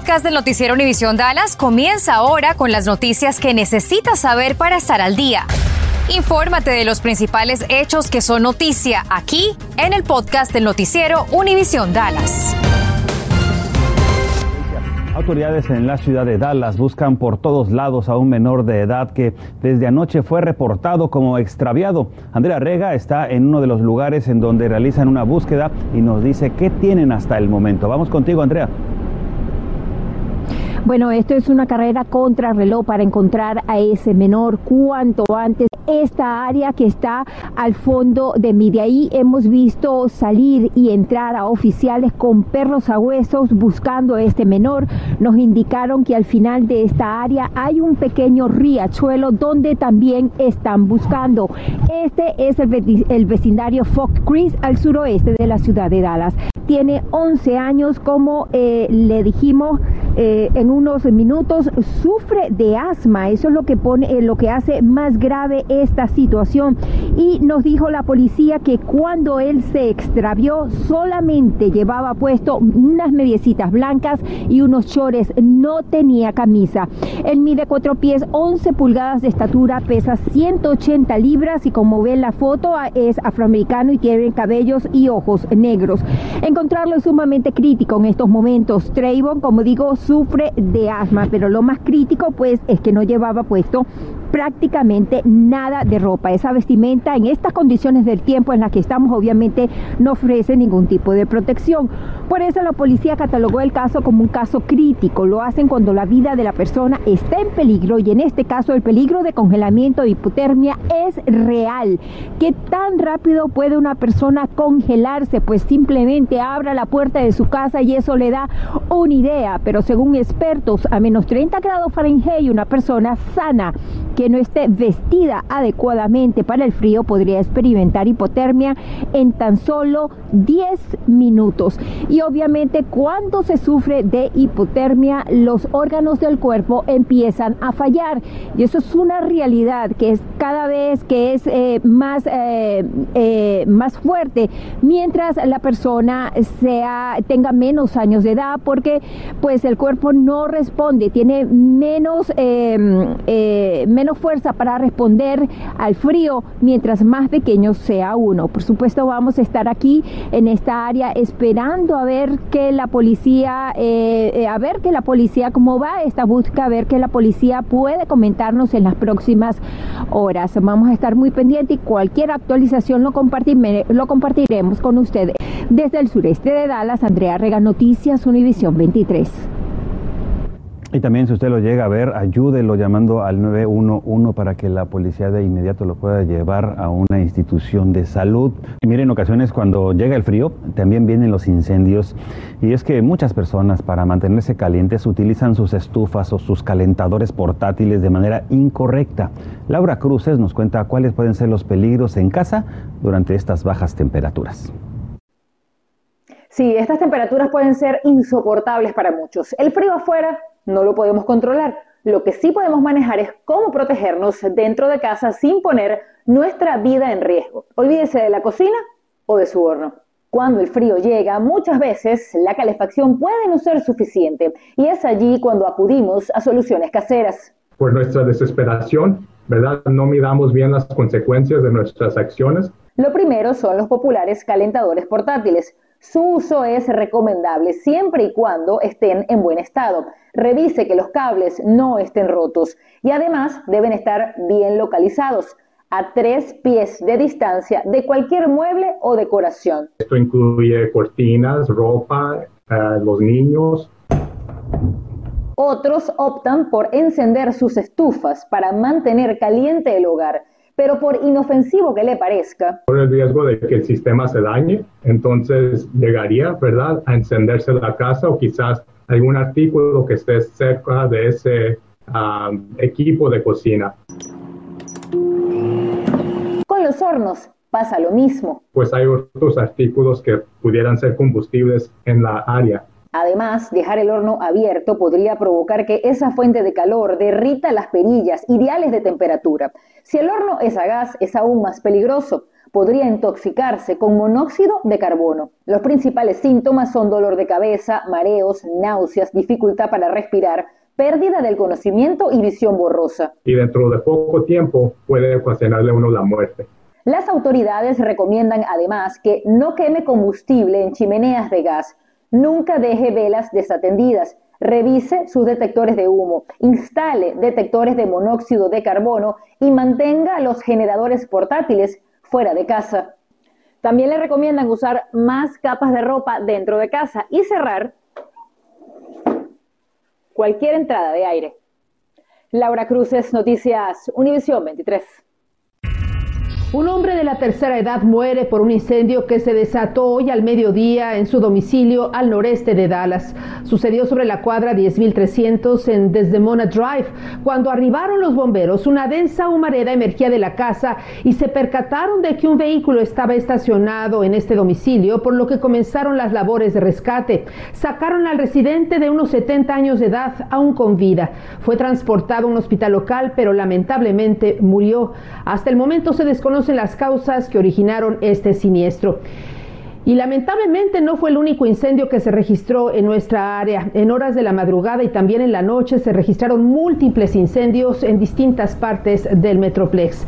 podcast del noticiero Univisión Dallas comienza ahora con las noticias que necesitas saber para estar al día. Infórmate de los principales hechos que son noticia aquí en el podcast del noticiero Univisión Dallas. Autoridades en la ciudad de Dallas buscan por todos lados a un menor de edad que desde anoche fue reportado como extraviado. Andrea Rega está en uno de los lugares en donde realizan una búsqueda y nos dice qué tienen hasta el momento. Vamos contigo, Andrea. Bueno, esto es una carrera contrarreloj para encontrar a ese menor cuanto antes. Esta área que está al fondo de mí, de ahí hemos visto salir y entrar a oficiales con perros a huesos buscando a este menor. Nos indicaron que al final de esta área hay un pequeño riachuelo donde también están buscando. Este es el vecindario Fox Creek al suroeste de la ciudad de Dallas. Tiene 11 años, como le dijimos en unos minutos, sufre de asma. Eso es lo que pone, lo que hace más grave esta situación. Y nos dijo la policía que cuando él se extravió solamente llevaba puesto unas mediecitas blancas y unos shorts, no tenía camisa. Él mide 4 pies, 11 pulgadas de estatura, pesa 180 libras y como ven la foto es afroamericano y tiene cabellos y ojos negros. Encontrarlo es sumamente crítico en estos momentos. Trayvon, como digo, sufre de asma, pero lo más crítico pues es que no llevaba puesto prácticamente nada de ropa. Esa vestimenta en estas condiciones del tiempo en las que estamos obviamente no ofrece ningún tipo de protección. Por eso la policía catalogó el caso como un caso crítico. Lo hacen cuando la vida de la persona está en peligro y en este caso el peligro de congelamiento de hipotermia es real. ¿Qué tan rápido puede una persona congelarse? Pues simplemente abra la puerta de su casa y eso le da una idea, pero según expertos, a menos 30 grados Fahrenheit, una persona sana que no esté vestida adecuadamente para el frío podría experimentar hipotermia en tan solo 10 minutos. Y obviamente cuando se sufre de hipotermia, los órganos del cuerpo empiezan a fallar. Y eso es una realidad que es cada vez que es más fuerte, mientras la persona tenga menos años de edad, porque pues el cuerpo no responde, tiene menos fuerza para responder al frío mientras más pequeño sea uno. Por supuesto vamos a estar aquí en esta área esperando a ver que la policía cómo va esta búsqueda, a ver que la policía puede comentarnos en las próximas horas. Vamos a estar muy pendientes y cualquier actualización lo compartiremos con ustedes. Desde el sureste de Dallas, Andrea Rega, Noticias Univisión 23. Y también si usted lo llega a ver, ayúdelo llamando al 911 para que la policía de inmediato lo pueda llevar a una institución de salud. Y miren, en ocasiones cuando llega el frío, también vienen los incendios. Y es que muchas personas, para mantenerse calientes, utilizan sus estufas o sus calentadores portátiles de manera incorrecta. Laura Cruces nos cuenta cuáles pueden ser los peligros en casa durante estas bajas temperaturas. Sí, estas temperaturas pueden ser insoportables para muchos. El frío afuera no lo podemos controlar. Lo que sí podemos manejar es cómo protegernos dentro de casa sin poner nuestra vida en riesgo. Olvídese de la cocina o de su horno. Cuando el frío llega, muchas veces la calefacción puede no ser suficiente y es allí cuando acudimos a soluciones caseras. Por nuestra desesperación, ¿verdad?, no miramos bien las consecuencias de nuestras acciones. Lo primero son los populares calentadores portátiles. Su uso es recomendable siempre y cuando estén en buen estado. Revise que los cables no estén rotos y además deben estar bien localizados, a 3 pies de distancia de cualquier mueble o decoración. Esto incluye cortinas, ropa, los niños. Otros optan por encender sus estufas para mantener caliente el hogar. Pero por inofensivo que le parezca, por el riesgo de que el sistema se dañe, entonces llegaría, ¿verdad?, a encenderse la casa o quizás algún artículo que esté cerca de ese equipo de cocina. Con los hornos pasa lo mismo. Pues hay otros artículos que pudieran ser combustibles en la área. Además, dejar el horno abierto podría provocar que esa fuente de calor derrita las perillas ideales de temperatura. Si el horno es a gas, es aún más peligroso. podría intoxicarse con monóxido de carbono. Los principales síntomas son dolor de cabeza, mareos, náuseas, dificultad para respirar, pérdida del conocimiento y visión borrosa. Y dentro de poco tiempo puede ocasionarle a uno la muerte. Las autoridades recomiendan además que no queme combustible en chimeneas de gas, nunca deje velas desatendidas, revise sus detectores de humo, instale detectores de monóxido de carbono y mantenga los generadores portátiles fuera de casa. También le recomiendan usar más capas de ropa dentro de casa y cerrar cualquier entrada de aire. Laura Cruces, Noticias Univisión 23. Un hombre de la tercera edad muere por un incendio que se desató hoy al mediodía en su domicilio al noreste de Dallas. Sucedió sobre la cuadra 10.300 en Desdemona Drive. Cuando arribaron los bomberos, una densa humareda emergía de la casa y se percataron de que un vehículo estaba estacionado en este domicilio, por lo que comenzaron las labores de rescate. Sacaron al residente de unos 70 años de edad, aún con vida. Fue transportado a un hospital local, pero lamentablemente murió. Hasta el momento se desconoce las causas que originaron este siniestro. Y lamentablemente no fue el único incendio que se registró en nuestra área. En horas de la madrugada y también en la noche se registraron múltiples incendios en distintas partes del Metroplex.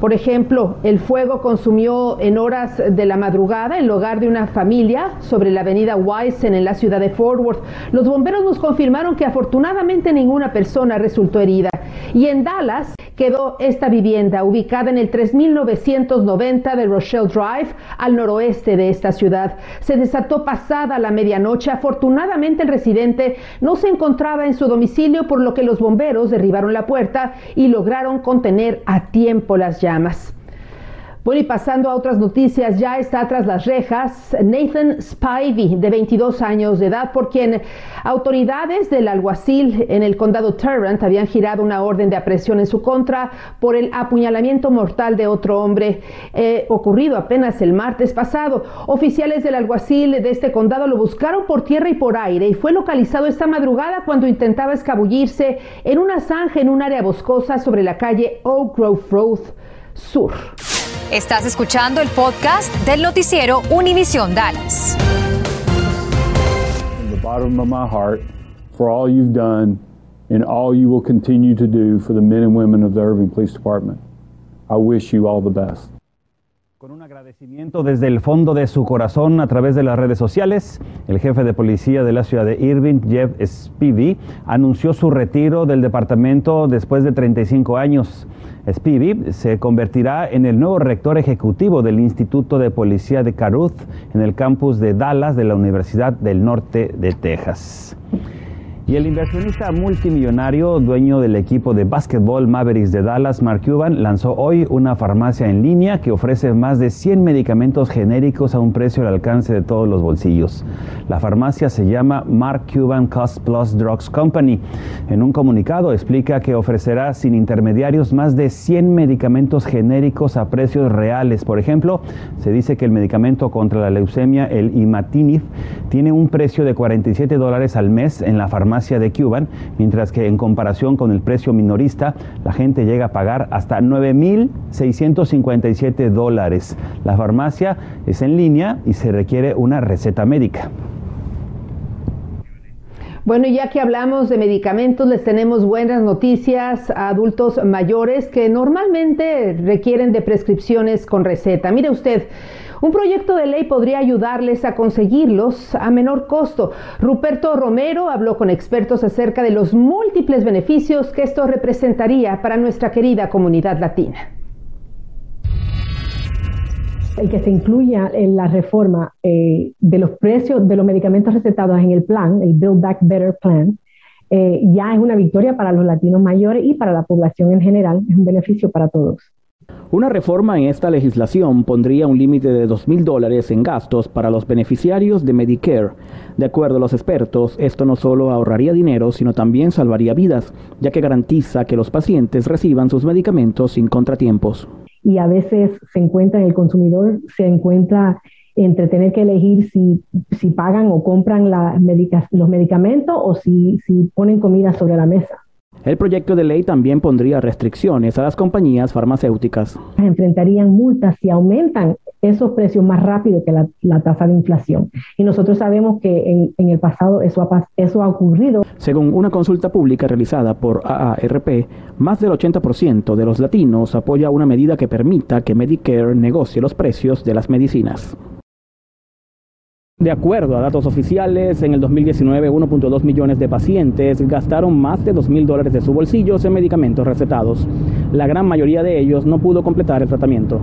Por ejemplo, el fuego consumió en horas de la madrugada el hogar de una familia sobre la avenida Weissen en la ciudad de Fort Worth. Los bomberos nos confirmaron que afortunadamente ninguna persona resultó herida. Y en Dallas quedó esta vivienda ubicada en el 3990 de Rochelle Drive, al noroeste de esta ciudad. Se desató pasada la medianoche. Afortunadamente el residente no se encontraba en su domicilio, por lo que los bomberos derribaron la puerta y lograron contener a tiempo las llamas. Bueno, y pasando a otras noticias, ya está tras las rejas Nathan Spivey, de 22 años de edad, por quien autoridades del alguacil en el condado Tarrant habían girado una orden de aprehensión en su contra por el apuñalamiento mortal de otro hombre ocurrido apenas el martes pasado. Oficiales del alguacil de este condado lo buscaron por tierra y por aire y fue localizado esta madrugada cuando intentaba escabullirse en una zanja en un área boscosa sobre la calle Oak Grove Road Sur. Estás escuchando el podcast del noticiero Univisión Dallas. From the bottom of my heart, for all you've done and all you will continue to do for the men and women of the Irving Police Department, I wish you all the best. Con un agradecimiento desde el fondo de su corazón a través de las redes sociales, el jefe de policía de la ciudad de Irving, Jeff Spivy, anunció su retiro del departamento después de 35 años. Spivy se convertirá en el nuevo rector ejecutivo del Instituto de Policía de Caruth en el campus de Dallas de la Universidad del Norte de Texas. Y el inversionista multimillonario, dueño del equipo de básquetbol Mavericks de Dallas, Mark Cuban, lanzó hoy una farmacia en línea que ofrece más de 100 medicamentos genéricos a un precio al alcance de todos los bolsillos. La farmacia se llama Mark Cuban Cost Plus Drugs Company. En un comunicado explica que ofrecerá sin intermediarios más de 100 medicamentos genéricos a precios reales. Por ejemplo, se dice que el medicamento contra la leucemia, el Imatinib, tiene un precio de $47 al mes en la farmacia de Cuban, mientras que en comparación con el precio minorista, la gente llega a pagar hasta $9,657. La farmacia es en línea y se requiere una receta médica. Bueno, ya que hablamos de medicamentos, les tenemos buenas noticias a adultos mayores que normalmente requieren de prescripciones con receta. Mire usted, un proyecto de ley podría ayudarles a conseguirlos a menor costo. Ruperto Romero habló con expertos acerca de los múltiples beneficios que esto representaría para nuestra querida comunidad latina. El que se incluya en la reforma de los precios de los medicamentos recetados en el plan, el Build Back Better Plan, ya es una victoria para los latinos mayores y para la población en general. Es un beneficio para todos. Una reforma en esta legislación pondría un límite de $2,000 en gastos para los beneficiarios de Medicare. De acuerdo a los expertos, esto no solo ahorraría dinero, sino también salvaría vidas, ya que garantiza que los pacientes reciban sus medicamentos sin contratiempos. Y a veces se encuentra el consumidor, se encuentra entre tener que elegir si pagan o compran los medicamentos o si ponen comida sobre la mesa. El proyecto de ley también pondría restricciones a las compañías farmacéuticas. Enfrentarían multas si aumentan esos precios más rápido que la tasa de inflación. Y nosotros sabemos que en el pasado eso ha ocurrido. Según una consulta pública realizada por AARP, más del 80% de los latinos apoya una medida que permita que Medicare negocie los precios de las medicinas. De acuerdo a datos oficiales, en el 2019 1.2 millones de pacientes gastaron más de $2,000 de sus bolsillos en medicamentos recetados. La gran mayoría de ellos no pudo completar el tratamiento.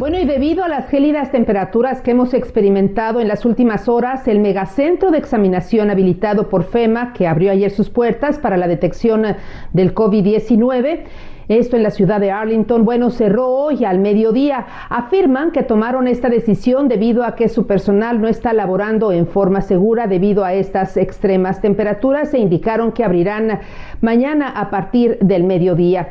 Bueno, y debido a las gélidas temperaturas que hemos experimentado en las últimas horas, el megacentro de examinación habilitado por FEMA, que abrió ayer sus puertas para la detección del COVID-19, esto en la ciudad de Arlington, bueno, cerró hoy al mediodía. Afirman que tomaron esta decisión debido a que su personal no está laborando en forma segura debido a estas extremas temperaturas e indicaron que abrirán mañana a partir del mediodía.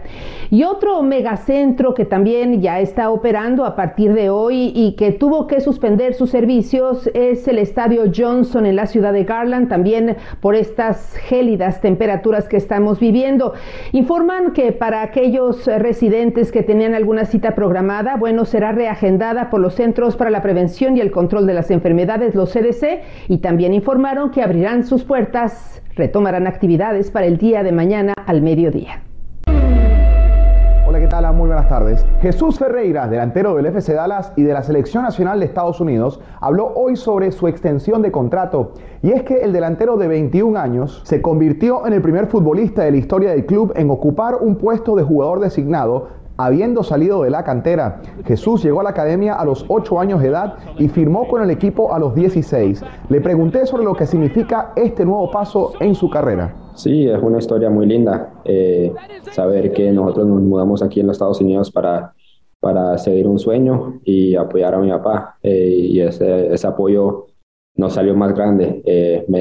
Y otro megacentro que también ya está operando a partir de hoy y que tuvo que suspender sus servicios es el estadio Johnson en la ciudad de Garland, también por estas gélidas temperaturas que estamos viviendo. Informan que para que aquellos residentes que tenían alguna cita programada, bueno, será reagendada por los Centros para la Prevención y el Control de las Enfermedades, los CDC, y también informaron que abrirán sus puertas, retomarán actividades para el día de mañana al mediodía. Hola, ¿qué tal? Muy buenas tardes. Jesús Ferreira, delantero del FC Dallas y de la Selección Nacional de Estados Unidos, habló hoy sobre su extensión de contrato. Y es que el delantero de 21 años se convirtió en el primer futbolista de la historia del club en ocupar un puesto de jugador designado habiendo salido de la cantera. Jesús llegó a la academia a los 8 años de edad y firmó con el equipo a los 16. Le pregunté sobre lo que significa este nuevo paso en su carrera. Sí, es una historia muy linda, saber que nosotros nos mudamos aquí en los Estados Unidos para seguir un sueño y apoyar a mi papá, y ese apoyo nos salió más grande.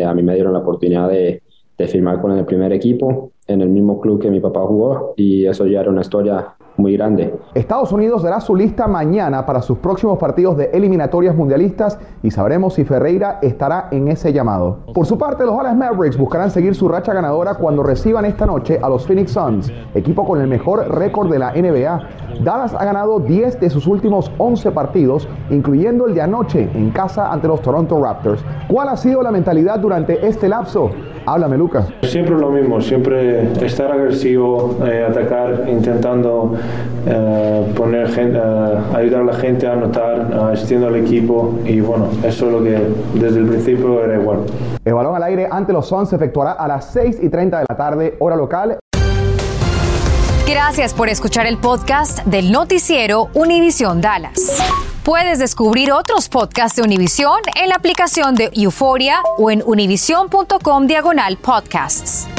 A mí me dieron la oportunidad de firmar con el primer equipo en el mismo club que mi papá jugó, y eso ya era una historia muy grande. Estados Unidos dará su lista mañana para sus próximos partidos de eliminatorias mundialistas y sabremos si Ferreira estará en ese llamado. Por su parte, los Dallas Mavericks buscarán seguir su racha ganadora cuando reciban esta noche a los Phoenix Suns, equipo con el mejor récord de la NBA. Dallas ha ganado 10 de sus últimos 11 partidos, incluyendo el de anoche en casa ante los Toronto Raptors. ¿Cuál ha sido la mentalidad durante este lapso? Háblame, Luca. Siempre lo mismo, siempre estar agresivo, atacar, intentando poner gente, ayudar a la gente a anotar, asistiendo al equipo, y bueno, eso es lo que desde el principio era igual. El balón al aire ante los Suns se efectuará a las 6:30 de la tarde, hora local. Gracias por escuchar el podcast del noticiero Univisión Dallas. Puedes descubrir otros podcasts de Univisión en la aplicación de Euforia o en univision.com/podcasts.